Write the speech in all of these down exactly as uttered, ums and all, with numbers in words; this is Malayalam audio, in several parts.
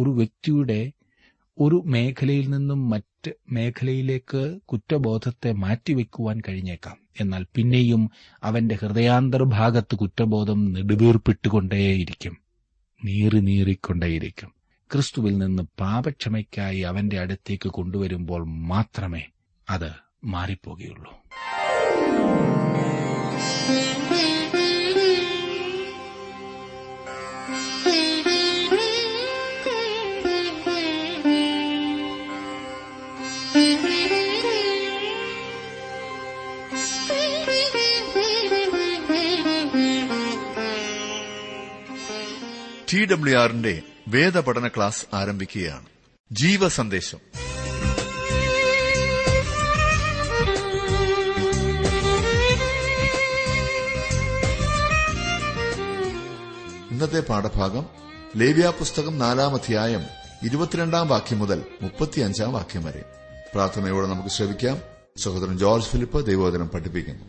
ഒരു വ്യക്തിയുടെ ഒരു മേഖലയിൽ നിന്നും മറ്റ് മേഖലയിലേക്ക് കുറ്റബോധത്തെ മാറ്റിവെക്കുവാൻ കഴിഞ്ഞേക്കാം. എന്നാൽ പിന്നെയും അവന്റെ ഹൃദയാന്തർഭാഗത്ത് കുറ്റബോധം നെടുവീർപ്പിട്ടുകൊണ്ടേയിരിക്കും, നീറി നീറിക്കൊണ്ടേയിരിക്കും. ക്രിസ്തുവിൽ നിന്ന് പാപക്ഷമയ്ക്കായി അവന്റെ അടുത്തേക്ക് കൊണ്ടുവരുമ്പോൾ മാത്രമേ അത് മാറിപ്പോകുകയുള്ളൂ. ടി ഡബ്ല്യു ആറിന്റെ വേദപഠന ക്ലാസ് ആരംഭിക്കുകയാണ്. ജീവസന്ദേശം. ഇന്നത്തെ പാഠഭാഗം ലേവ്യാപുസ്തകം നാലാം അധ്യായം ഇരുപത്തിരണ്ടാം വാക്യം മുതൽ മുപ്പത്തിയഞ്ചാം വാക്യം വരെ. പ്രാർത്ഥനയോടെ നമുക്ക് ശ്രമിക്കാം. സഹോദരൻ ജോർജ് ഫിലിപ്പ് ദൈവവചനം പഠിപ്പിക്കുന്നു.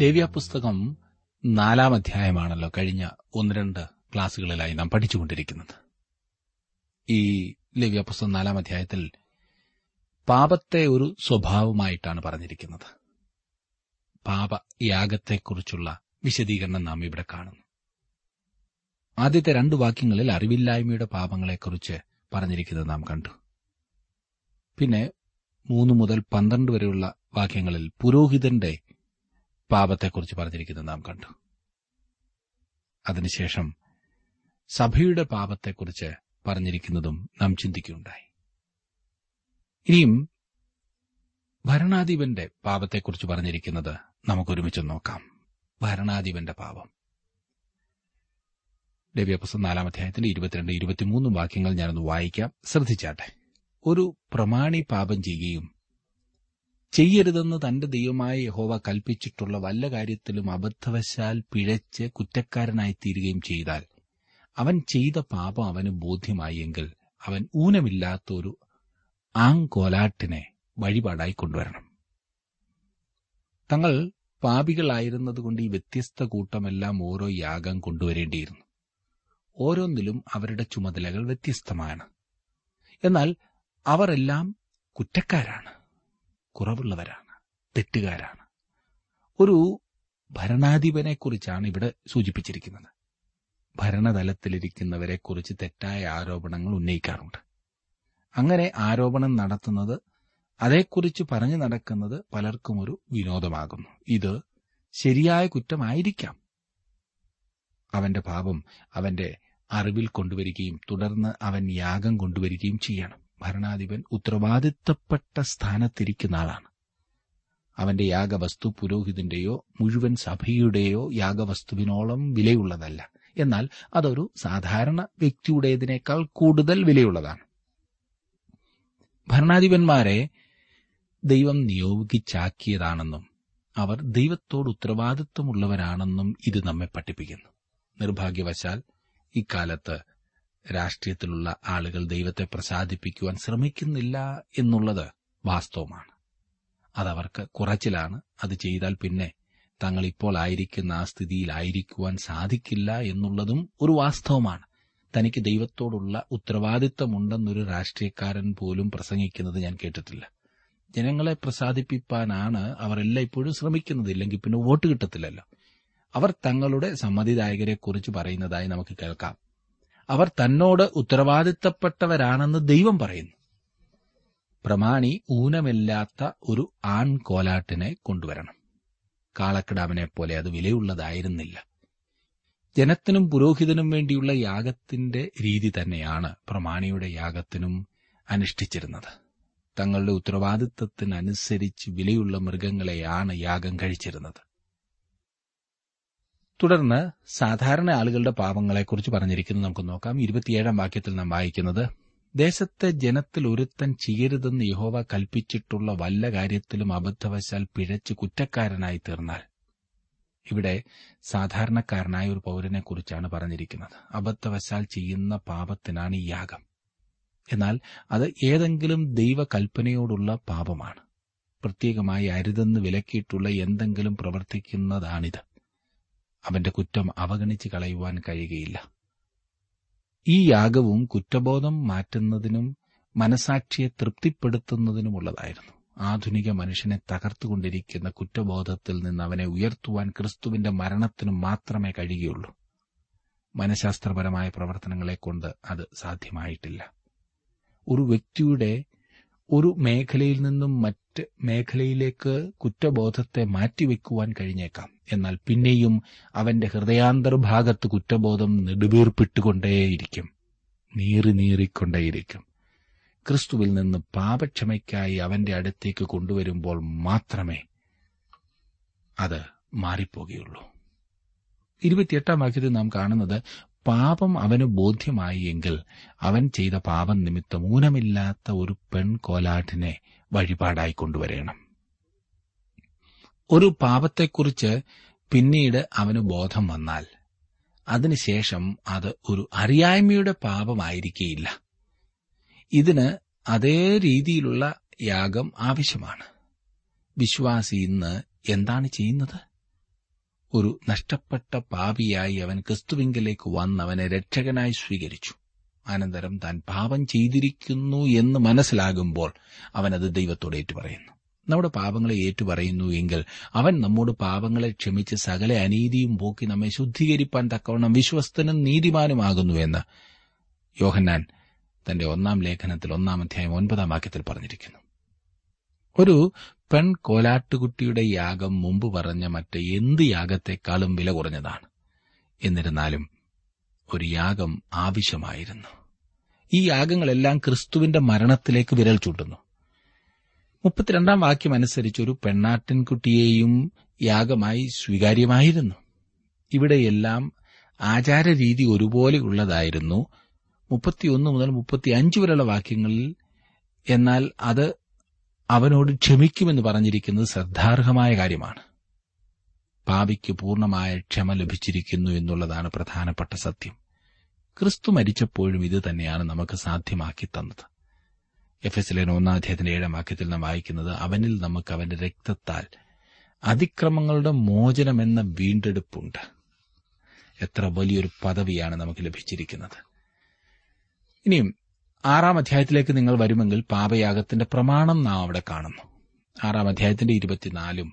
ലേവ്യാപുസ്തകം നാലാം അധ്യായമാണല്ലോ കഴിഞ്ഞ ഒന്ന് രണ്ട് ക്ലാസുകളിലായി നാം പഠിച്ചുകൊണ്ടിരിക്കുന്നത്. ഈ ലേവ്യാപുസ്തകം നാലാം അധ്യായത്തിൽ പാപത്തെ ഒരു സ്വഭാവമായിട്ടാണ് പറഞ്ഞിരിക്കുന്നത്. പാപയാഗത്തെക്കുറിച്ചുള്ള വിശദീകരണം നാം ഇവിടെ കാണുന്നു. ആദ്യത്തെ രണ്ട് വാക്യങ്ങളിൽ അറിവില്ലായ്മയുടെ പാപങ്ങളെക്കുറിച്ച് പറഞ്ഞിരിക്കുന്നത് നാം കണ്ടു. പിന്നെ മൂന്ന് മുതൽ പന്ത്രണ്ട് വരെയുള്ള വാക്യങ്ങളിൽ പുരോഹിതന്റെ പാപത്തെക്കുറിച്ച് പറഞ്ഞിരിക്കുന്നത് നാം കണ്ടു. അതിനുശേഷം സഭയുടെ പാപത്തെക്കുറിച്ച് പറഞ്ഞിരിക്കുന്നതും നാം ചിന്തിക്കുകയുണ്ടായി. ഇനിയും ഭരണാധിപന്റെ പാപത്തെക്കുറിച്ച് പറഞ്ഞിരിക്കുന്നത് നമുക്കൊരുമിച്ച് നോക്കാം. ഭരണാധിപന്റെ പാപം ലേവ്യപുസ്തകം നാലാം അധ്യായത്തിന്റെ ഇരുപത്തിരണ്ട് ഇരുപത്തിമൂന്നും വാക്യങ്ങൾ ഞാനൊന്ന് വായിക്കാം, ശ്രദ്ധിച്ചാട്ടെ. ഒരു പ്രമാണി പാപം ചെയ്യുകയും ചെയ്യരുതെന്ന് തന്റെ ദൈവമായ യഹോവ കൽപ്പിച്ചിട്ടുള്ള വല്ല കാര്യത്തിലും അബദ്ധവശാൽ പിഴച്ച് കുറ്റക്കാരനായിത്തീരുകയും ചെയ്താൽ അവൻ ചെയ്ത പാപം അവന് ബോധ്യമായി എങ്കിൽ അവൻ ഊനമില്ലാത്തൊരു ആങ്കോലാട്ടിനെ വഴിപാടായി കൊണ്ടുവരണം. തങ്ങൾ പാപികളായിരുന്നതുകൊണ്ട് ഈ വ്യത്യസ്ത കൂട്ടമെല്ലാം ഓരോ യാഗം കൊണ്ടുവരേണ്ടിയിരുന്നു. ഓരോന്നിലും അവരുടെ ചുമതലകൾ വ്യത്യസ്തമാണ്. എന്നാൽ അവരെല്ലാം കുറ്റക്കാരാണ്, കുറവുള്ളവരാണ്, തെറ്റുകാരാണ്. ഒരു ഭരണാധിപനെക്കുറിച്ചാണ് ഇവിടെ സൂചിപ്പിച്ചിരിക്കുന്നത്. ഭരണതലത്തിലിരിക്കുന്നവരെക്കുറിച്ച് തെറ്റായ ആരോപണങ്ങൾ ഉന്നയിക്കാറുണ്ട്. അങ്ങനെ ആരോപണം നടത്തുന്നത്, അതേക്കുറിച്ച് പറഞ്ഞു നടക്കുന്നത് പലർക്കും ഒരു വിനോദമാകുന്നു. ഇത് ശരിയായ കുറ്റമായിരിക്കാം. അവന്റെ പാപം അവന്റെ അറിവിൽ കൊണ്ടുവരികയും തുടർന്ന് അവൻ യാഗം കൊണ്ടുവരികയും ചെയ്യണം. ഭരണാധിപൻ ഉത്തരവാദിത്തപ്പെട്ട സ്ഥാനത്തിരിക്കുന്ന ആളാണ്. അവന്റെ യാഗവസ്തു പുരോഹിതന്റെയോ മുഴുവൻ സഭയുടെയോ യാഗവസ്തുവിനോളം വിലയുള്ളതല്ല. എന്നാൽ അതൊരു സാധാരണ വ്യക്തിയുടേതിനേക്കാൾ കൂടുതൽ വിലയുള്ളതാണ്. ഭരണാധിപന്മാരെ ദൈവം നിയോഗിച്ചാക്കിയതാണെന്നും അവർ ദൈവത്തോട് ഉത്തരവാദിത്വമുള്ളവരാണെന്നും ഇത് നമ്മെ പഠിപ്പിക്കുന്നു. നിർഭാഗ്യവശാൽ ഇക്കാലത്ത് രാഷ്ട്രീയത്തിലുള്ള ആളുകൾ ദൈവത്തെ പ്രസാദിപ്പിക്കുവാൻ ശ്രമിക്കുന്നില്ല എന്നുള്ളത് വാസ്തവമാണ്. അതവർക്ക് കുറച്ചിലാണ്. അത് ചെയ്താൽ പിന്നെ തങ്ങൾ ഇപ്പോൾ ആയിരിക്കുന്ന ആ സ്ഥിതിയിലായിരിക്കുവാൻ സാധിക്കില്ല എന്നുള്ളതും ഒരു വാസ്തവമാണ്. തനിക്ക് ദൈവത്തോടുള്ള ഉത്തരവാദിത്തമുണ്ടെന്നൊരു രാഷ്ട്രീയക്കാരൻ പോലും പ്രസംഗിക്കുന്നത് ഞാൻ കേട്ടിട്ടില്ല. ജനങ്ങളെ പ്രസാദിപ്പിക്കാനാണ് അവരെല്ലാം ഇപ്പോഴും ശ്രമിക്കുന്നത്. ഇല്ലെങ്കിൽ പിന്നെ വോട്ട് കിട്ടത്തില്ലല്ലോ. അവർ തങ്ങളുടെ സമ്മതിദായകരെക്കുറിച്ച് പറയുന്നതായി നമുക്ക് കേൾക്കാം. അവർ തന്നോട് ഉത്തരവാദിത്തപ്പെട്ടവരാണെന്ന് ദൈവം പറയുന്നു. പ്രമാണി ഊനമില്ലാത്ത ഒരു ആൺകോലാട്ടിനെ കൊണ്ടുവരണം. കാളക്കിടാവിനെപ്പോലെ അത് വിലയുള്ളതായിരുന്നില്ല. ജനത്തിനും പുരോഹിതനും വേണ്ടിയുള്ള യാഗത്തിന്റെ രീതി തന്നെയാണ് പ്രമാണിയുടെ യാഗത്തിനും അനുഷ്ഠിച്ചിരുന്നത്. തങ്ങളുടെ ഉത്തരവാദിത്തത്തിനനുസരിച്ച് വിലയുള്ള മൃഗങ്ങളെയാണ് യാഗം കഴിച്ചിരുന്നത്. തുടർന്ന് സാധാരണ ആളുകളുടെ പാപങ്ങളെക്കുറിച്ച് പറഞ്ഞിരിക്കുന്നത് നമുക്ക് നോക്കാം. ഇരുപത്തിയേഴാം വാക്യത്തിൽ നാം വായിക്കുന്നത്, ദേശത്തെ ജനത്തിൽ ഒരുത്തൻ ചെയ്യരുതെന്ന് യഹോവ കൽപ്പിച്ചിട്ടുള്ള വല്ല കാര്യത്തിലും അബദ്ധവശാൽ പിഴച്ച് കുറ്റക്കാരനായി തീർന്നാൽ. ഇവിടെ സാധാരണക്കാരനായ ഒരു പൗരനെക്കുറിച്ചാണ് പറഞ്ഞിരിക്കുന്നത്. അബദ്ധവശാൽ ചെയ്യുന്ന പാപത്തിനാണ് ഈ യാഗം. എന്നാൽ അത് ഏതെങ്കിലും ദൈവകൽപ്പനയോടുള്ള പാപമാണ്. പ്രത്യേകമായി അരുതെന്ന് വിലക്കിയിട്ടുള്ള എന്തെങ്കിലും പ്രവർത്തിക്കുന്നതാണിത്. അവന്റെ കുറ്റം അവഗണിച്ച് കളയുവാൻ കഴിയുകയില്ല. ഈ യാഗവും കുറ്റബോധം മാറ്റുന്നതിനും മനസാക്ഷിയെ തൃപ്തിപ്പെടുത്തുന്നതിനുമുള്ളതായിരുന്നു. ആധുനിക മനുഷ്യനെ തകർത്തുകൊണ്ടിരിക്കുന്ന കുറ്റബോധത്തിൽ നിന്ന് അവനെ ഉയർത്തുവാൻ ക്രിസ്തുവിന്റെ മരണത്തിനും മാത്രമേ കഴിയുകയുള്ളൂ. മനഃശാസ്ത്രപരമായ പ്രവർത്തനങ്ങളെക്കൊണ്ട് അത് സാധ്യമായിട്ടില്ല. ഒരു വ്യക്തിയുടെ ഒരു മേഖലയിൽ നിന്നും മറ്റ് മേഖലയിലേക്ക് കുറ്റബോധത്തെ മാറ്റിവെക്കുവാൻ കഴിഞ്ഞേക്കാം. എന്നാൽ പിന്നെയും അവന്റെ ഹൃദയാന്തർഭാഗത്ത് കുറ്റബോധം നെടുവീർപ്പിട്ടുകൊണ്ടേയിരിക്കും, നീറി നീറിക്കൊണ്ടേയിരിക്കും. ക്രിസ്തുവിൽ നിന്ന് പാപക്ഷമയ്ക്കായി അവന്റെ അടുത്തേക്ക് കൊണ്ടുവരുമ്പോൾ മാത്രമേ അത് മാറിപ്പോകുകയുള്ളൂ. ഇരുപത്തിയെട്ടാം വാക്യത്തിൽ നാം കാണുന്നത്, പാപം അവന് ബോധ്യമായി എങ്കിൽ അവൻ ചെയ്ത പാപം നിമിത്തം ഊനമില്ലാത്ത ഒരു പെൺകോലാട്ടിനെ വഴിപാടായി കൊണ്ടുവരണം. ഒരു പാപത്തെക്കുറിച്ച് പിന്നീട് അവന് ബോധം വന്നാൽ അതിനുശേഷം അത് ഒരു അറിയായ്മയുടെ പാപമായിരിക്കുകയില്ല. ഇതിന് അതേ രീതിയിലുള്ള യാഗം ആവശ്യമാണ്. വിശ്വാസി ഇന്ന് എന്താണ് ചെയ്യുന്നത്? ഒരു നഷ്ടപ്പെട്ട പാപിയായി അവൻ ക്രിസ്തുവിങ്കലേക്ക് വന്നവനെ രക്ഷകനായി സ്വീകരിച്ചു. അനന്തരം താൻ പാപം ചെയ്തിരിക്കുന്നു എന്ന് മനസ്സിലാകുമ്പോൾ അവനത് ദൈവത്തോട് ഏറ്റുപറയുന്നു. നമ്മുടെ പാപങ്ങളെ ഏറ്റുപറയുന്നു എങ്കിൽ അവൻ നമ്മുടെ പാപങ്ങളെ ക്ഷമിച്ച് സകല അനീതിയും പോക്കി നമ്മെ ശുദ്ധീകരിപ്പാൻ തക്കവണ്ണം വിശ്വസ്തനും നീതിമാനുമാകുന്നുവെന്ന് യോഹന്നാൻ തന്റെ ഒന്നാം ലേഖനത്തിൽ ഒന്നാം അധ്യായം ഒൻപതാം വാക്യത്തിൽ പറഞ്ഞിരിക്കുന്നു. ഒരു പെൺ കോലാട്ടുകുട്ടിയുടെ യാഗം മുമ്പ് പറഞ്ഞ മറ്റ് എന്ത് യാഗത്തെക്കാളും വില കുറഞ്ഞതാണ്. എന്നിരുന്നാലും ഒരു യാഗം ആവശ്യമായിരുന്നു. ഈ യാഗങ്ങളെല്ലാം ക്രിസ്തുവിന്റെ മരണത്തിലേക്ക് വിരൽ ചൂണ്ടുന്നു. മുപ്പത്തിരണ്ടാം വാക്യം അനുസരിച്ച് ഒരു പെണ്ണാട്ടിൻകുട്ടിയെയും യാഗമായി സ്വീകാര്യമായിരുന്നു. ഇവിടെയെല്ലാം ആചാരരീതി ഒരുപോലെയുള്ളതായിരുന്നു. മുപ്പത്തിയൊന്ന് മുതൽ മുപ്പത്തിയഞ്ച് വരെയുള്ള വാക്യങ്ങളിൽ എന്നാൽ അത് അവനോട് ക്ഷമിക്കുമെന്ന് പറഞ്ഞിരിക്കുന്നത് ശ്രദ്ധാർഹമായ കാര്യമാണ്. പാപിക്ക് പൂർണ്ണമായ ക്ഷമ ലഭിച്ചിരിക്കുന്നു എന്നുള്ളതാണ് പ്രധാനപ്പെട്ട സത്യം. ക്രിസ്തു മരിച്ചപ്പോഴും ഇത് തന്നെയാണ് നമുക്ക് സാധ്യമാക്കി തന്നത്. എഫെസ്യർ ഒന്നാം അധ്യായത്തിന്റെ ഏഴാം വാക്യത്തിൽ നാം വായിക്കുന്നത്, അവനിൽ നമുക്ക് അവന്റെ രക്തത്താൽ അതിക്രമങ്ങളുടെ മോചനമെന്ന വീണ്ടെടുപ്പുണ്ട്. എത്ര വലിയൊരു പദവിയാണ് നമുക്ക് ലഭിച്ചിരിക്കുന്നത്. ഇനിയും ആറാം അധ്യായത്തിലേക്ക് നിങ്ങൾ വരുമെങ്കിൽ പാപയാഗത്തിന്റെ പ്രമാണം നാം അവിടെ കാണുന്നു. ആറാം അധ്യായത്തിന്റെ ഇരുപത്തിനാലും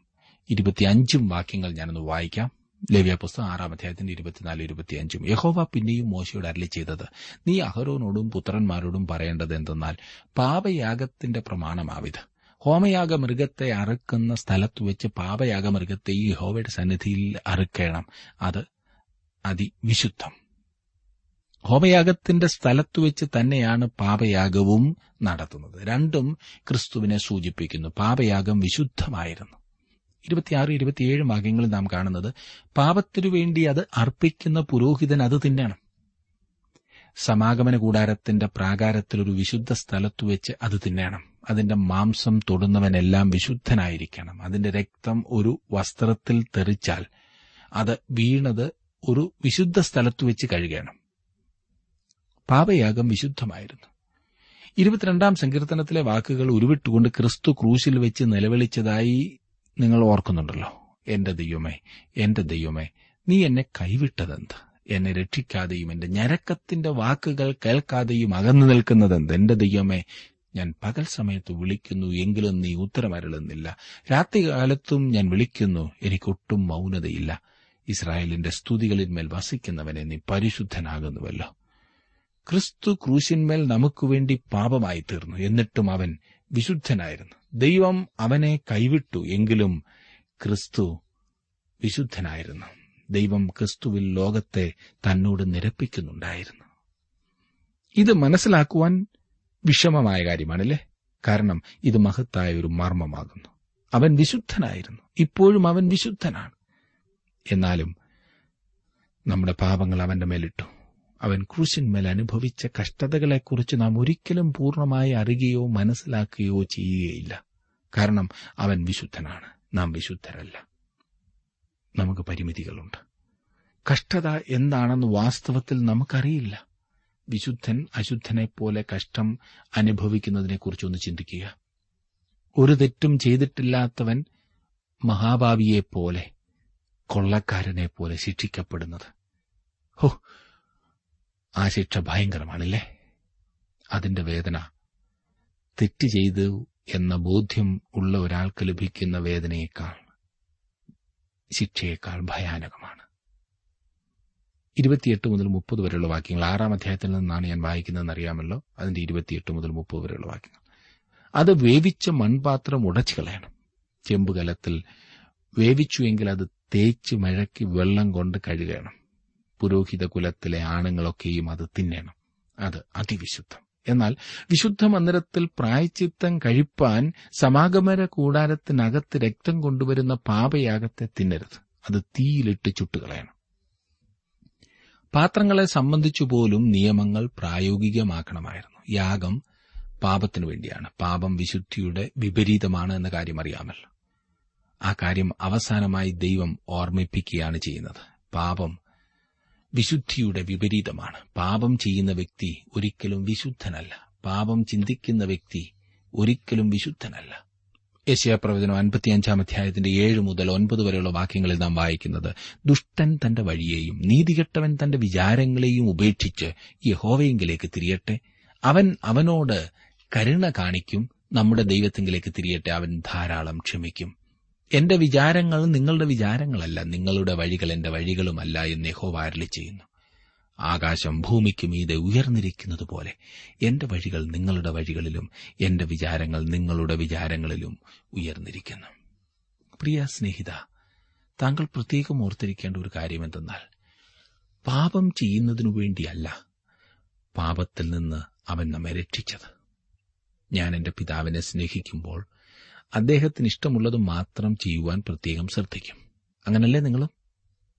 ഇരുപത്തിയഞ്ചും വാക്യങ്ങൾ ഞാനൊന്ന് വായിക്കാം. ലേവ്യാപുസ്തകം ആറാം അധ്യായത്തിന്റെ ഇരുപത്തിനാല് ഇരുപത്തിയഞ്ചും. യഹോവ പിന്നെയും മോശയോട് അരുളി ചെയ്തത്, നീ അഹരോനോടും പുത്രന്മാരോടും പറയേണ്ടത് എന്തെന്നാൽ പാപയാഗത്തിന്റെ പ്രമാണമാവിത്. ഹോമയാഗ മൃഗത്തെ അറുക്കുന്ന സ്ഥലത്ത് വെച്ച് പാപയാഗ മൃഗത്തെ ഈ യഹോവയുടെ സന്നിധിയിൽ അറുക്കണം. അത് അതിവിശുദ്ധം. ഹോമയാഗത്തിന്റെ സ്ഥലത്ത് വെച്ച് തന്നെയാണ് പാപയാഗവും നടത്തുന്നത്. രണ്ടും ക്രിസ്തുവിനെ സൂചിപ്പിക്കുന്നു. പാപയാഗം വിശുദ്ധമായിരുന്നു. ഇരുപത്തിയാറ് ഇരുപത്തിയേഴ് വാക്യങ്ങളിൽ നാം കാണുന്നത്, പാപത്തിനുവേണ്ടി അത് അർപ്പിക്കുന്ന പുരോഹിതൻ അത് തിന്നണം. സമാഗമന കൂടാരത്തിന്റെ പ്രാകാരത്തിലൊരു വിശുദ്ധ സ്ഥലത്തു വെച്ച് അത് തിന്നണം. അതിന്റെ മാംസം തൊടുന്നവനെല്ലാം വിശുദ്ധനായിരിക്കണം. അതിന്റെ രക്തം ഒരു വസ്ത്രത്തിൽ തെറിച്ചാൽ അത് വീണത് ഒരു വിശുദ്ധ സ്ഥലത്തു വെച്ച് കഴുകണം. പാപയാഗം വിശുദ്ധമായിരുന്നു. ഇരുപത്തിരണ്ടാം സങ്കീർത്തനത്തിലെ വാക്കുകൾ ഉരുവിട്ടുകൊണ്ട് ക്രിസ്തു ക്രൂശിൽ വെച്ച് നിലവിളിച്ചതായി നിങ്ങൾ ഓർക്കുന്നുണ്ടല്ലോ. എന്റെ ദൈവമേ, എന്റെ ദൈവമേ, നീ എന്നെ കൈവിട്ടതെന്ത്? എന്നെ രക്ഷിക്കാതെയും എന്റെ ഞരക്കത്തിന്റെ വാക്കുകൾ കേൾക്കാതെയും അകന്നു നിൽക്കുന്നതെന്ത്? എന്റെ ദൈവമേ, ഞാൻ പകൽ സമയത്ത് വിളിക്കുന്നു, എങ്കിലും നീ ഉത്തരമരുളുന്നില്ല. രാത്രികാലത്തും ഞാൻ വിളിക്കുന്നു, എനിക്കൊട്ടും മൗനതയില്ല. ഇസ്രായേലിന്റെ സ്തുതികളിന്മേൽ വസിക്കുന്നവനെ നീ പരിശുദ്ധനാകുന്നുവല്ലോ. ക്രിസ്തു ക്രൂശിന്മേൽ നമുക്കുവേണ്ടി പാപമായി തീർന്നു. എന്നിട്ടും അവൻ വിശുദ്ധനായിരുന്നു. ദൈവം അവനെ കൈവിട്ടു, എങ്കിലും ക്രിസ്തു വിശുദ്ധനായിരുന്നു. ദൈവം ക്രിസ്തുവിൽ ലോകത്തെ തന്നോട് നിരപ്പിക്കുന്നുണ്ടായിരുന്നു. ഇത് മനസ്സിലാക്കുവാൻ വിഷമമായ കാര്യമാണല്ലേ. കാരണം ഇത് മഹത്തായ ഒരു മർമ്മമാകുന്നു. അവൻ വിശുദ്ധനായിരുന്നു. ഇപ്പോഴും അവൻ വിശുദ്ധനാണ്. എന്നാലും നമ്മുടെ പാപങ്ങൾ അവന്റെ മേലിട്ടു. അവൻ ക്രൂശിന്മേൽ അനുഭവിച്ച കഷ്ടതകളെക്കുറിച്ച് നാം ഒരിക്കലും പൂർണ്ണമായി അറിയുകയോ മനസ്സിലാക്കുകയോ ചെയ്യുകയില്ല. കാരണം അവൻ വിശുദ്ധനാണ്, നാം വിശുദ്ധരല്ല. നമുക്ക് പരിമിതികളുണ്ട്. കഷ്ടത എന്താണെന്ന് വാസ്തവത്തിൽ നമുക്കറിയില്ല. വിശുദ്ധൻ അശുദ്ധനെപ്പോലെ കഷ്ടം അനുഭവിക്കുന്നതിനെക്കുറിച്ചൊന്ന് ചിന്തിക്കുക. ഒരു തെറ്റും ചെയ്തിട്ടില്ലാത്തവൻ മഹാഭാവിയെപ്പോലെ, കൊള്ളക്കാരനെപ്പോലെ ശിക്ഷിക്കപ്പെടുന്നത്. ഹോ, ആ ശിക്ഷ ഭയങ്കരമാണല്ലേ. അതിന്റെ വേദന തെറ്റ് ചെയ്തു എന്ന ബോധ്യം ഉള്ള ഒരാൾക്ക് ലഭിക്കുന്ന വേദനയേക്കാൾ, ശിക്ഷയേക്കാൾ ഭയാനകമാണ്. ഇരുപത്തിയെട്ട് മുതൽ മുപ്പത് വരെയുള്ള വാക്യങ്ങൾ, ആറാം അധ്യായത്തിൽ നിന്നാണ് ഞാൻ വായിക്കുന്നതെന്നറിയാമല്ലോ. അതിന്റെ ഇരുപത്തിയെട്ട് മുതൽ മുപ്പത് വരെയുള്ള വാക്യങ്ങൾ. അത് വേവിച്ച മൺപാത്രം ഉടച്ചു കളയണം. ചെമ്പുകലത്തിൽ വേവിച്ചുവെങ്കിൽ അത് തേച്ച് മഴക്കി വെള്ളം കൊണ്ട് കഴുകണം. പുരോഹിത കുലത്തിലെ ആണുങ്ങളൊക്കെയും അത് തിന്നണം. അത് അതിവിശുദ്ധം. എന്നാൽ വിശുദ്ധ മന്ദിരത്തിൽ പ്രായശ്ചിത്തം കഴിപ്പാൻ സമാഗമന കൂടാരത്തിനകത്ത് രക്തം കൊണ്ടുവരുന്ന പാപയാഗത്തെ തിന്നരുത്. അത് തീയിലിട്ട് ചുട്ടുകളയണം. പാത്രങ്ങളെ സംബന്ധിച്ചുപോലും നിയമങ്ങൾ പ്രായോഗികമാക്കണമായിരുന്നു. യാഗം പാപത്തിനു വേണ്ടിയാണ്. പാപം വിശുദ്ധിയുടെ വിപരീതമാണ് എന്ന കാര്യം അറിയാമല്ലോ. ആ കാര്യം അവസാനമായി ദൈവം ഓർമ്മിപ്പിക്കുകയാണ് ചെയ്യുന്നത്. പാപം വിശുദ്ധിയുടെ വിപരീതമാണ്. പാപം ചെയ്യുന്ന വ്യക്തി ഒരിക്കലും വിശുദ്ധനല്ല. പാപം ചിന്തിക്കുന്ന വ്യക്തി ഒരിക്കലും വിശുദ്ധനല്ല. യെശയ്യാപ്രവചനം അൻപത്തിയഞ്ചാം അധ്യായത്തിന്റെ ഏഴ് മുതൽ ഒൻപത് വരെയുള്ള വാക്യങ്ങളിൽ നാം വായിക്കുന്നത്, ദുഷ്ടൻ തന്റെ വഴിയെയും നീതികെട്ടവൻ തന്റെ വിചാരങ്ങളെയും ഉപേക്ഷിച്ച് യഹോവയെങ്കിലേക്ക് തിരിയട്ടെ. അവൻ അവനോട് കരുണ കാണിക്കും, നമ്മുടെ ദൈവത്തിങ്കിലേക്ക് തിരിയട്ടെ, അവൻ ധാരാളം ക്ഷമിക്കും. എന്റെ വിചാരങ്ങൾ നിങ്ങളുടെ വിചാരങ്ങളല്ല, നിങ്ങളുടെ വഴികൾ എന്റെ വഴികളുമല്ല എന്ന് യഹോവ അരുളി ചെയ്യുന്നു. ആകാശം ഭൂമിക്കും മീതെ ഉയർന്നിരിക്കുന്നത് പോലെ എന്റെ വഴികൾ നിങ്ങളുടെ വഴികളിലും എന്റെ വിചാരങ്ങൾ നിങ്ങളുടെ വിചാരങ്ങളിലും ഉയർന്നിരിക്കുന്നു. പ്രിയ സ്നേഹിത, താങ്കൾ പ്രത്യേകം ഓർത്തിരിക്കേണ്ട ഒരു കാര്യമെന്തെന്നാൽ, പാപം ചെയ്യുന്നതിനു വേണ്ടിയല്ല പാപത്തിൽ നിന്ന് അവൻ നമ്മെ രക്ഷിച്ചത്. ഞാൻ എന്റെ പിതാവിനെ സ്നേഹിക്കുമ്പോൾ അദ്ദേഹത്തിന് ഇഷ്ടമുള്ളത് മാത്രം ചെയ്യുവാൻ പ്രത്യേകം ശ്രദ്ധിക്കും. അങ്ങനല്ലേ നിങ്ങളും?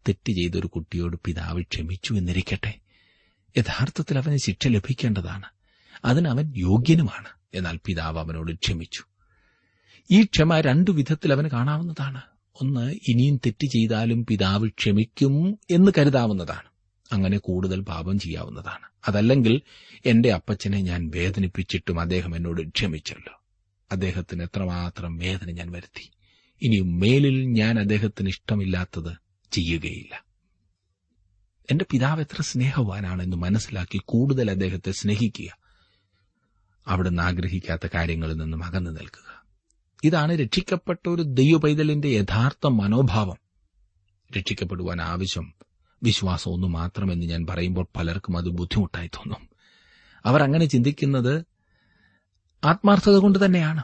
തെറ്റ് ചെയ്തൊരു കുട്ടിയോട് പിതാവ് ക്ഷമിച്ചു എന്നിരിക്കട്ടെ, യഥാർത്ഥത്തിൽ അവന് ശിക്ഷ ലഭിക്കേണ്ടതാണ്, അതിന് അവൻ യോഗ്യനുമാണ്. എന്നാൽ പിതാവ് അവനോട് ക്ഷമിച്ചു. ഈ ക്ഷമ രണ്ടു വിധത്തിൽ അവന് കാണാവുന്നതാണ്. ഒന്ന്, ഇനിയും തെറ്റ് ചെയ്താലും പിതാവ് ക്ഷമിക്കും എന്ന് കരുതാവുന്നതാണ്, അങ്ങനെ കൂടുതൽ പാപം ചെയ്യാവുന്നതാണ്. അതല്ലെങ്കിൽ, എന്റെ അപ്പച്ചനെ ഞാൻ വേദനിപ്പിച്ചിട്ടും അദ്ദേഹം എന്നോട് ക്ഷമിച്ചല്ലോ, അദ്ദേഹത്തിന് എത്രമാത്രം വേദന ഞാൻ വരുത്തി, ഇനി മേലിൽ ഞാൻ അദ്ദേഹത്തിന് ഇഷ്ടമില്ലാത്തത് ചെയ്യുകയില്ല. എന്റെ പിതാവ് എത്ര സ്നേഹവാനാണെന്ന് മനസ്സിലാക്കി കൂടുതൽ അദ്ദേഹത്തെ സ്നേഹിക്കുക, അവിടുന്ന് ആഗ്രഹിക്കാത്ത കാര്യങ്ങളിൽ നിന്നും അകന്നു നിൽക്കുക. ഇതാണ് രക്ഷിക്കപ്പെട്ട ഒരു ദൈവപൈതലിന്റെ യഥാർത്ഥ മനോഭാവം. രക്ഷിക്കപ്പെടുവാൻ ആവശ്യം വിശ്വാസം ഒന്നു മാത്രമെന്ന് ഞാൻ പറയുമ്പോൾ പലർക്കും അത് ബുദ്ധിമുട്ടായി തോന്നും. അവർ അങ്ങനെ ചിന്തിക്കുന്നത് ആത്മാർത്ഥത കൊണ്ട് തന്നെയാണ്.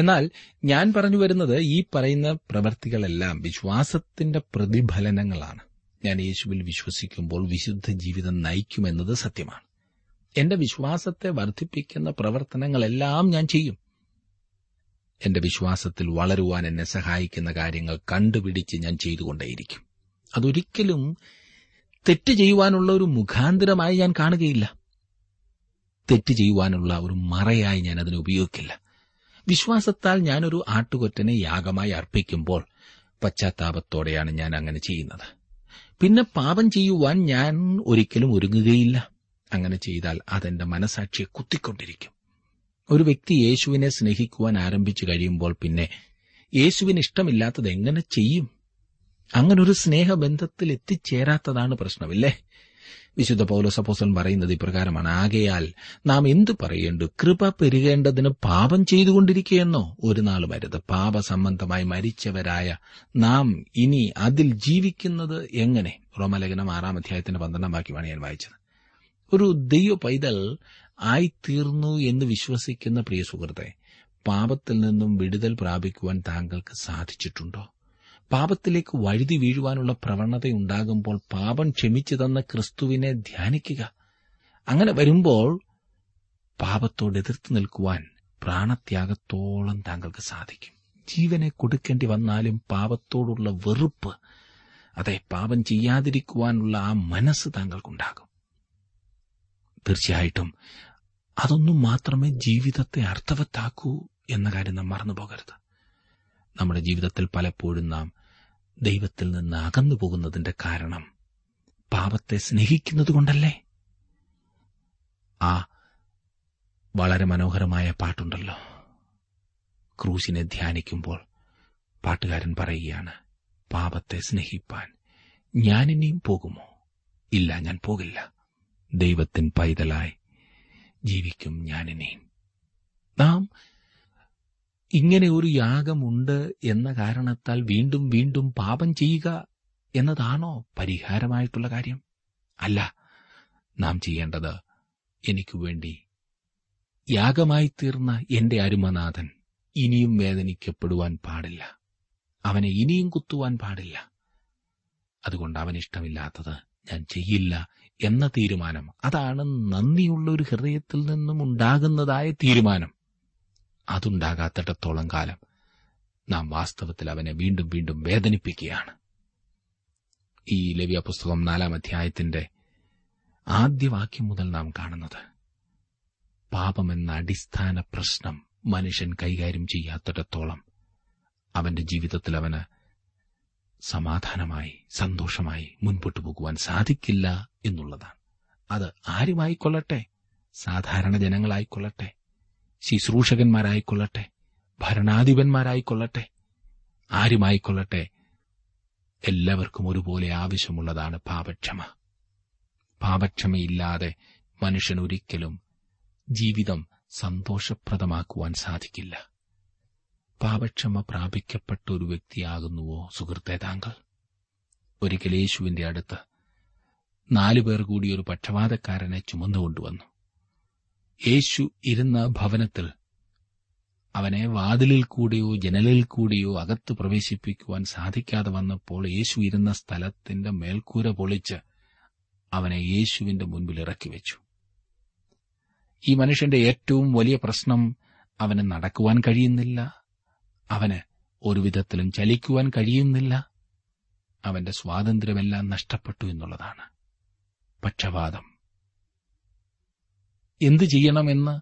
എന്നാൽ ഞാൻ പറഞ്ഞു വരുന്നത്, ഈ പറയുന്ന പ്രവൃത്തികളെല്ലാം വിശ്വാസത്തിന്റെ പ്രതിഫലനങ്ങളാണ്. ഞാൻ യേശുവിൽ വിശ്വസിക്കുമ്പോൾ വിശുദ്ധ ജീവിതം നയിക്കുമെന്നത് സത്യമാണ്. എന്റെ വിശ്വാസത്തെ വർദ്ധിപ്പിക്കുന്ന പ്രവർത്തനങ്ങളെല്ലാം ഞാൻ ചെയ്യും. എന്റെ വിശ്വാസത്തിൽ വളരുവാൻ എന്നെ സഹായിക്കുന്ന കാര്യങ്ങൾ കണ്ടുപിടിച്ച് ഞാൻ ചെയ്തുകൊണ്ടേയിരിക്കും. അതൊരിക്കലും തെറ്റ് ചെയ്യുവാനുള്ള ഒരു മുഖാന്തരമായി ഞാൻ കാണുകയില്ല. തെറ്റ് ചെയ്യുവാനുള്ള ഒരു മറയായി ഞാൻ അതിനെ ഉപയോഗിക്കില്ല. വിശ്വാസത്താൽ ഞാനൊരു ആട്ടുകൊറ്റനെ യാഗമായി അർപ്പിക്കുമ്പോൾ പശ്ചാത്താപത്തോടെയാണ് ഞാൻ അങ്ങനെ ചെയ്യുന്നത്. പിന്നെ പാപം ചെയ്യുവാൻ ഞാൻ ഒരിക്കലും ഒരുങ്ങുകയില്ല. അങ്ങനെ ചെയ്താൽ അതെന്റെ മനസാക്ഷിയെ കുത്തിക്കൊണ്ടിരിക്കും. ഒരു വ്യക്തി യേശുവിനെ സ്നേഹിക്കുവാൻ ആരംഭിച്ചു കഴിയുമ്പോൾ പിന്നെ യേശുവിന് ഇഷ്ടമില്ലാത്തത് എങ്ങനെ ചെയ്യും? അങ്ങനൊരു സ്നേഹബന്ധത്തിൽ എത്തിച്ചേരാത്തതാണ് പ്രശ്നമില്ലേ? വിശുദ്ധ പൗലോസ് അപ്പോസ്തലൻ പറയുന്നത് ഇപ്രകാരമാണ്, ആകയാൽ നാം എന്തു പറയേണ്ടു? കൃപ പെരുകേണ്ടതിന് പാപം ചെയ്തുകൊണ്ടിരിക്കുകയെന്നോ? ഒരു നാൾ വരുത്. പാപസംബന്ധമായി മരിച്ചവരായ നാം ഇനി അതിൽ ജീവിക്കുന്നത് എങ്ങനെ? റോമലേഖനം ആറാം അധ്യായത്തിന്റെ പന്ത്രണ്ടാം വാക്യമാണ് ഞാൻ വായിച്ചത്. ഒരു ദൈവ പൈതൽ ആയിത്തീർന്നു എന്ന് വിശ്വസിക്കുന്ന പ്രിയ സുഹൃത്തെ, പാപത്തിൽ നിന്നും വിടുതൽ പ്രാപിക്കുവാൻ താങ്കൾക്ക് സാധിച്ചിട്ടുണ്ടോ? പാപത്തിലേക്ക് വഴുതി വീഴുവാനുള്ള പ്രവണതയുണ്ടാകുമ്പോൾ പാപം ക്ഷമിച്ചു തന്ന ക്രിസ്തുവിനെ ധ്യാനിക്കുക. അങ്ങനെ വരുമ്പോൾ പാപത്തോട് എതിർത്ത് നിൽക്കുവാൻ പ്രാണത്യാഗത്തോളം താങ്കൾക്ക് സാധിക്കും. ജീവനെ കൊടുക്കേണ്ടി വന്നാലും പാപത്തോടുള്ള വെറുപ്പ്, അതെ, പാപം ചെയ്യാതിരിക്കുവാനുള്ള ആ മനസ്സ് താങ്കൾക്കുണ്ടാകും. തീർച്ചയായിട്ടും അതൊന്നും മാത്രമേ ജീവിതത്തെ അർത്ഥവത്താക്കൂ എന്ന കാര്യം നാം മറന്നുപോകരുത്. നമ്മുടെ ജീവിതത്തിൽ പലപ്പോഴും നാം ദൈവത്തിൽ നിന്ന് അകന്നു പോകുന്നതിന്റെ കാരണം പാപത്തെ സ്നേഹിക്കുന്നതുകൊണ്ടല്ലേ? ആ വളരെ മനോഹരമായ പാട്ടുണ്ടല്ലോ, ക്രൂശിനെ ധ്യാനിക്കുമ്പോൾ പാട്ടുകാരൻ പറയുകയാണ്, പാപത്തെ സ്നേഹിപ്പാൻ ഞാനിനിയും പോകുമോ? ഇല്ല, ഞാൻ പോകില്ല. ദൈവത്തിൻ പൈതലായി ജീവിക്കും ഞാനിനിയും. നാം ഇങ്ങനെ ഒരു യാഗമുണ്ട് എന്ന കാരണത്താൽ വീണ്ടും വീണ്ടും പാപം ചെയ്യുക എന്നതാണോ പരിഹാരമായിട്ടുള്ള കാര്യം? അല്ല, നാം ചെയ്യേണ്ടത്, എനിക്കു വേണ്ടി യാഗമായി തീർന്ന എന്റെ അരുമനാഥൻ ഇനിയും വേദനിക്കപ്പെടുവാൻ പാടില്ല, അവനെ ഇനിയും കുത്തുവാൻ പാടില്ല, അതുകൊണ്ട് അവനിഷ്ടമില്ലാത്തത് ഞാൻ ചെയ്യില്ല എന്ന തീരുമാനം, അതാണ് നന്ദിയുള്ള ഒരു ഹൃദയത്തിൽ നിന്നും ഉണ്ടാകുന്നതായ തീരുമാനം. അതുണ്ടാകാത്തിടത്തോളം കാലം നാം വാസ്തവത്തിൽ അവനെ വീണ്ടും വീണ്ടും വേദനിപ്പിക്കുകയാണ്. ഈ ലേവ്യ പുസ്തകം നാലാം അധ്യായത്തിന്റെ ആദ്യ വാക്യം മുതൽ നാം കാണുന്നത്, പാപമെന്ന അടിസ്ഥാന പ്രശ്നം മനുഷ്യൻ കൈകാര്യം ചെയ്യാത്തിടത്തോളം അവന്റെ ജീവിതത്തിൽ അവന് സമാധാനമായി സന്തോഷമായി മുൻപോട്ടു പോകുവാൻ സാധിക്കില്ല എന്നുള്ളതാണ്. അത് ആരുമായിക്കൊള്ളട്ടെ, സാധാരണ ജനങ്ങളായിക്കൊള്ളട്ടെ, ശുശ്രൂഷകന്മാരായിക്കൊള്ളട്ടെ, ഭരണാധിപന്മാരായിക്കൊള്ളട്ടെ, ആരുമായിക്കൊള്ളട്ടെ, എല്ലാവർക്കും ഒരുപോലെ ആവശ്യമുള്ളതാണ് പാപക്ഷമ. പാപക്ഷമയില്ലാതെ മനുഷ്യനൊരിക്കലും ജീവിതം സന്തോഷപ്രദമാക്കുവാൻ സാധിക്കില്ല. പാപക്ഷമ പ്രാപിക്കപ്പെട്ട ഒരു വ്യക്തിയാകുന്നുവോ സുഹൃത്തെ താങ്കൾ? ഒരിക്കൽ യേശുവിന്റെ അടുത്ത് നാലുപേർ കൂടി ഒരു പക്ഷവാതക്കാരനെ ചുമന്നുകൊണ്ടുവന്നു. യേശു ഇരുന്ന ഭവനത്തിൽ അവനെ വാതിലിൽ കൂടെയോ ജനലിൽ കൂടെയോ അകത്ത് പ്രവേശിപ്പിക്കുവാൻ സാധിക്കാതെ വന്നപ്പോൾ യേശു ഇരുന്ന സ്ഥലത്തിന്റെ മേൽക്കൂര പൊളിച്ച് അവനെ യേശുവിന്റെ മുൻപിൽ ഇറക്കിവെച്ചു. ഈ മനുഷ്യന്റെ ഏറ്റവും വലിയ പ്രശ്നം അവന് നടക്കുവാൻ കഴിയുന്നില്ല, അവന് ഒരുവിധത്തിലും ചലിക്കുവാൻ കഴിയുന്നില്ല, അവന്റെ സ്വാതന്ത്ര്യമെല്ലാം നഷ്ടപ്പെട്ടു എന്നുള്ളതാണ്. പക്ഷവാതം. എന്തു ചെയ്യണമെന്ന്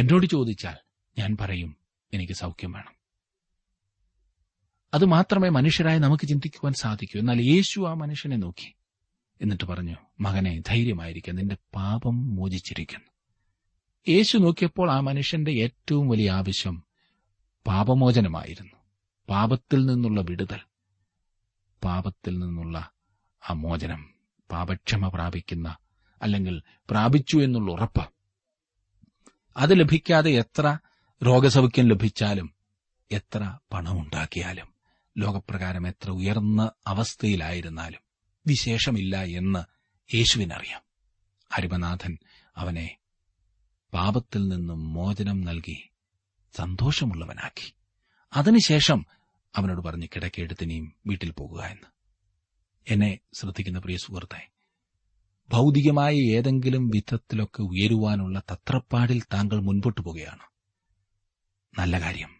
എന്നോട് ചോദിച്ചാൽ ഞാൻ പറയും, എനിക്ക് സൗഖ്യം വേണം. അത് മാത്രമേ മനുഷ്യരായ നമുക്ക് ചിന്തിക്കുവാൻ സാധിക്കൂ. എന്നാൽ യേശു ആ മനുഷ്യനെ നോക്കി, എന്നിട്ട് പറഞ്ഞു, മകനെ, ധൈര്യമായിരിക്കുക, നിന്റെ പാപം മോചിച്ചിരിക്കുന്നു. യേശു നോക്കിയപ്പോൾ ആ മനുഷ്യന്റെ ഏറ്റവും വലിയ ആവശ്യം പാപമോചനമായിരുന്നു, പാപത്തിൽ നിന്നുള്ള വിടുതൽ, പാപത്തിൽ നിന്നുള്ള ആ മോചനം, പാപക്ഷമ പ്രാപിക്കുന്ന അല്ലെങ്കിൽ പ്രാപിച്ചു എന്നുള്ള ഉറപ്പ്. അത് ലഭിക്കാതെ എത്ര രോഗസൗഖ്യം ലഭിച്ചാലും, എത്ര പണമുണ്ടാക്കിയാലും, ലോകപ്രകാരം എത്ര ഉയർന്ന അവസ്ഥയിലായിരുന്നാലും വിശേഷമില്ല എന്ന് യേശുവിനറിയാം. അരുമനാഥൻ അവനെ പാപത്തിൽ നിന്നും മോചനം നൽകി സന്തോഷമുള്ളവനാക്കി. അതിനുശേഷം അവനോട് പറഞ്ഞ്, കിടക്കയെടുത്ത് നീ വീട്ടിൽ പോകുക എന്ന്. എന്നെ ശ്രദ്ധിക്കുന്ന പ്രിയ സുഹൃത്തെ, ഭൗതികമായ ഏതെങ്കിലും വിധത്തിലൊക്കെ ഉയരുവാനുള്ള തത്രപ്പാടിൽ താങ്കൾ മുൻപോട്ടു പോകുകയാണ്. നല്ല കാര്യം,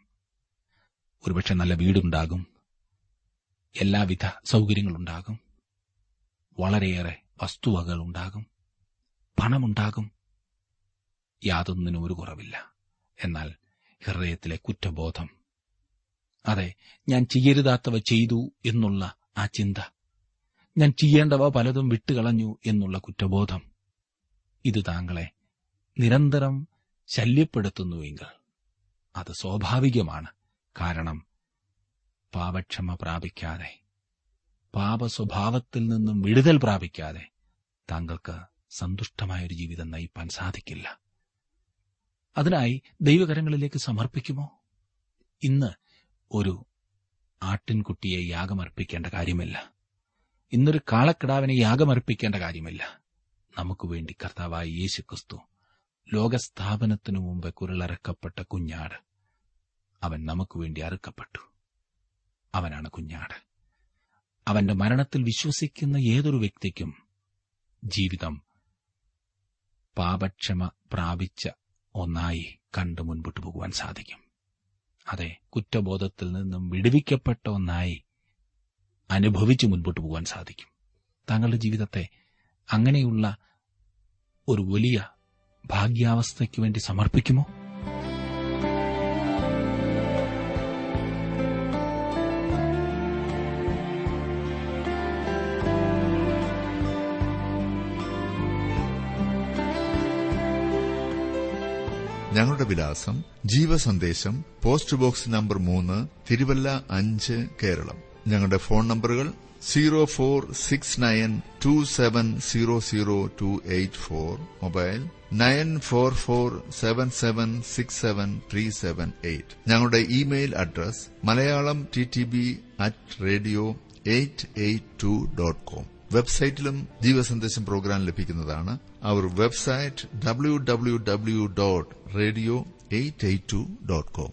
ഒരുപക്ഷെ നല്ല വീടുണ്ടാകും, എല്ലാവിധ സൗകര്യങ്ങളുണ്ടാകും, വളരെയേറെ വസ്തുവകൾ ഉണ്ടാകും, പണമുണ്ടാകും, യാതൊന്നിനും ഒരു കുറവില്ല. എന്നാൽ ഹൃദയത്തിലെ കുറ്റബോധം, അതെ, ഞാൻ ചെയ്യരുതാത്തവ ചെയ്തു എന്നുള്ള ആ ചിന്ത, ഞാൻ ചെയ്യേണ്ടവ പലതും വിട്ടുകളഞ്ഞു എന്നുള്ള കുറ്റബോധം, ഇത് താങ്കളെ നിരന്തരം ശല്യപ്പെടുത്തുന്നുവെങ്കിൽ അത് സ്വാഭാവികമാണ്. കാരണം പാപക്ഷമ പ്രാപിക്കാതെ, പാപസ്വഭാവത്തിൽ നിന്നും വിടുതൽ പ്രാപിക്കാതെ താങ്കൾക്ക് സന്തുഷ്ടമായൊരു ജീവിതം നയിപ്പാൻ സാധിക്കില്ല. അതിനായി ദൈവകരങ്ങളിലേക്ക് സമർപ്പിക്കുമോ? ഇന്ന് ഒരു ആട്ടിൻകുട്ടിയെ യാഗമർപ്പിക്കേണ്ട കാര്യമില്ല, ഇന്നൊരു കാളക്കിടാവിനെ യാഗമർപ്പിക്കേണ്ട കാര്യമില്ല. നമുക്ക് വേണ്ടി കർത്താവായ യേശുക്രിസ്തു, ലോകസ്ഥാപനത്തിനു മുമ്പ് കുരളിറക്കപ്പെട്ട കുഞ്ഞാട്, അവൻ നമുക്ക് വേണ്ടി അറുക്കപ്പെട്ടു. അവനാണ് കുഞ്ഞാട്. അവന്റെ മരണത്തിൽ വിശ്വസിക്കുന്ന ഏതൊരു വ്യക്തിക്കും ജീവിതം പാപക്ഷമ പ്രാപിച്ച ഒന്നായി കണ്ട് മുൻപോട്ട് പോകുവാൻ സാധിക്കും. അതെ, കുറ്റബോധത്തിൽ നിന്നും വിടുവിക്കപ്പെട്ട ഒന്നായി അനുഭവിച്ച് മുൻപോട്ട് പോകാൻ സാധിക്കും. താങ്കളുടെ ജീവിതത്തെ അങ്ങനെയുള്ള ഒരു വലിയ ഭാഗ്യാവസ്ഥയ്ക്ക് വേണ്ടി സമർപ്പിക്കുമോ? ഞങ്ങളുടെ വിലാസം: ജീവസന്ദേശം, പോസ്റ്റ് ബോക്സ് നമ്പർ മൂന്ന്, തിരുവല്ല അഞ്ച്, കേരളം. ഞങ്ങളുടെ ഫോൺ നമ്പറുകൾ zero four six nine two seven zero zero two eight four, mobile nine four four seven seven six seven three seven eight. ഞങ്ങളുടെ email address Malayalam T T B at radio eight eight two dot com. വെബ്സൈറ്റിലും ജീവസന്ദേശം പ്രോഗ്രാം ലഭിക്കുന്നതാണ്. അവർ website W W W dot radio eight eight two dot com.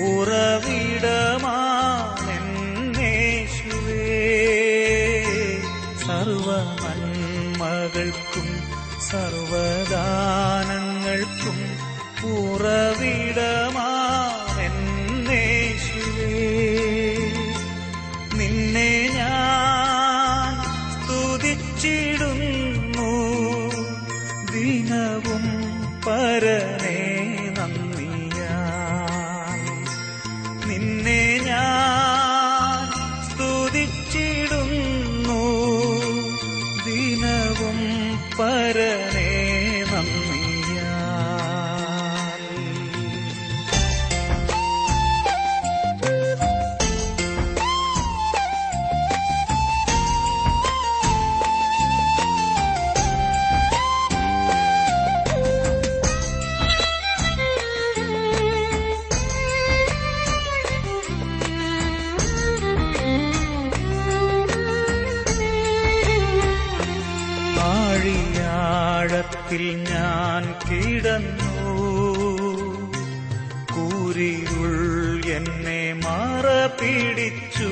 ഉറവിടമാണെന്നേശുവേ, സർവനന്മകൾക്കും സർവദാനങ്ങൾക്കും ഉറവിടമാണെന്നേശുവേ, നിന്നെ ഞാൻ പാളത്തിൽ ഞാൻ കിടന്നു, കൂരിരുൾ എന്നെ മാറ പിടിച്ചു.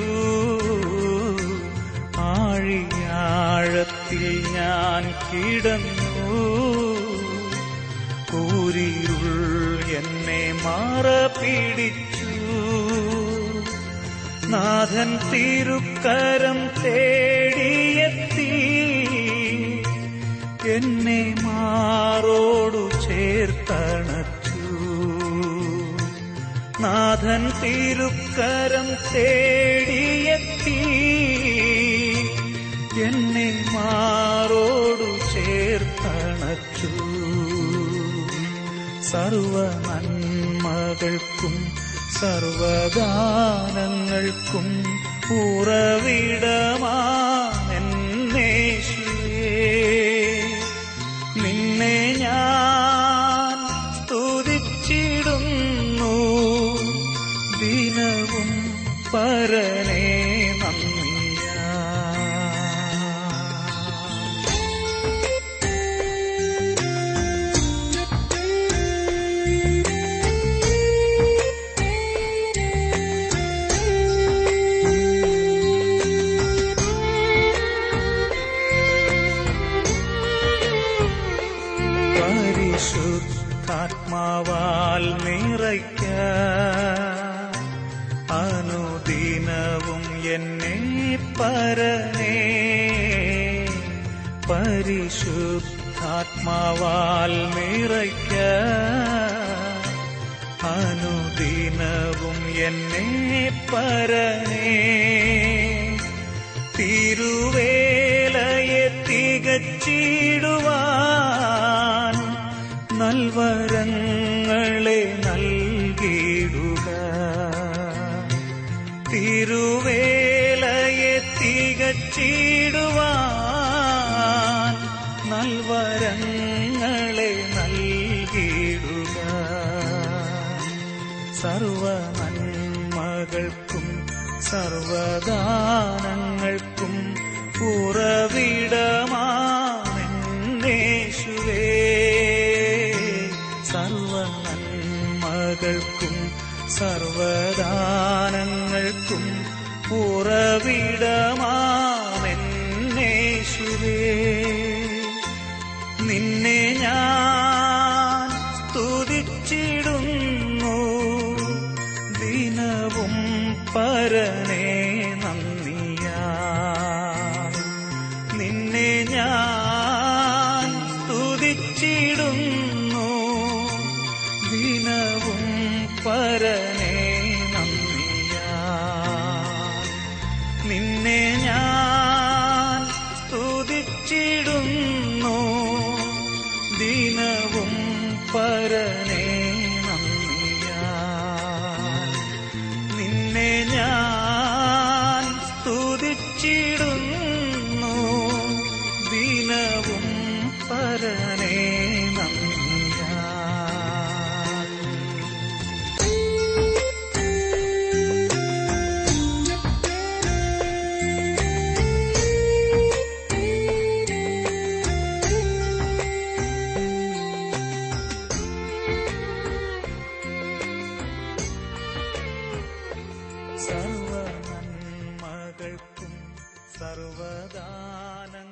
ആഴിയാഴത്തിൽ ഞാൻ കിടന്നു, കൂരിരുൾ എന്നെ മാറ പിടിച്ചു. നാഥൻ തിരുക്കരം തേടിയെത്തി, എന്നെ മാറോടു ചേർത്തണച്ചു. നാഥൻ തിരുക്കരം തേടിയെത്തി, എന്നെ മാറോടു ചേർത്തണച്ചു. സർവനന്മകൾക്കും സർവദാനങ്ങൾക്കും ഉറവിടമാണെന്നേശുവേ, നിന്നെ ഞാൻ സ്തുതിച്ചിടുന്നു. ദിനവും പരനേ നന്ദിയാ. പരിശുദ്ധാത്മാവാൽ നിറയ്ക്ക അനുദിനവും എന്നെ പരനേ. പരിശുദ്ധാത്മാവാൽ നിറയ്ക്ക അനുദിനവും എന്നെ പരനേ. തിരുവേലയെ തികച്ചിടുവാൻ നൽവരങ്ങളെ നൽകിയിടുക. തിരുവേലയെ തികച്ചിടുവാൻ നൽവരങ്ങളെ നൽകിയിടുക. സർവനന്മകൾക്കും സർവദാനങ്ങൾക്കും ഉറവിടമാണെന്നേശുവേ. സർവനന്മകൾക്കും സർവദാനങ്ങൾക്കും ഉറവിടമാണെന്നേശുവേ, നിന്നെ ഞാൻ സ്തുതിച്ചിടുന്നു. ദിനവും പരനേ നന്ദിയാ. നിന്നെ ഞാൻ സ്തുതിച്ചിടുന്നു. ദിനവും പരനേ നന്ദിയാ. നിന്നെ ഞാൻ സ്തുതിച്ചിടുന്നു. ദിനവും പരനേ നന്ദിയാ. നിന്നെ ഞാൻ സ്തുതിച്ചിടുന്നു. ദിനവും പരനേ നന്ദിയാ. സർവനന്മകൾക്കും സർവദാന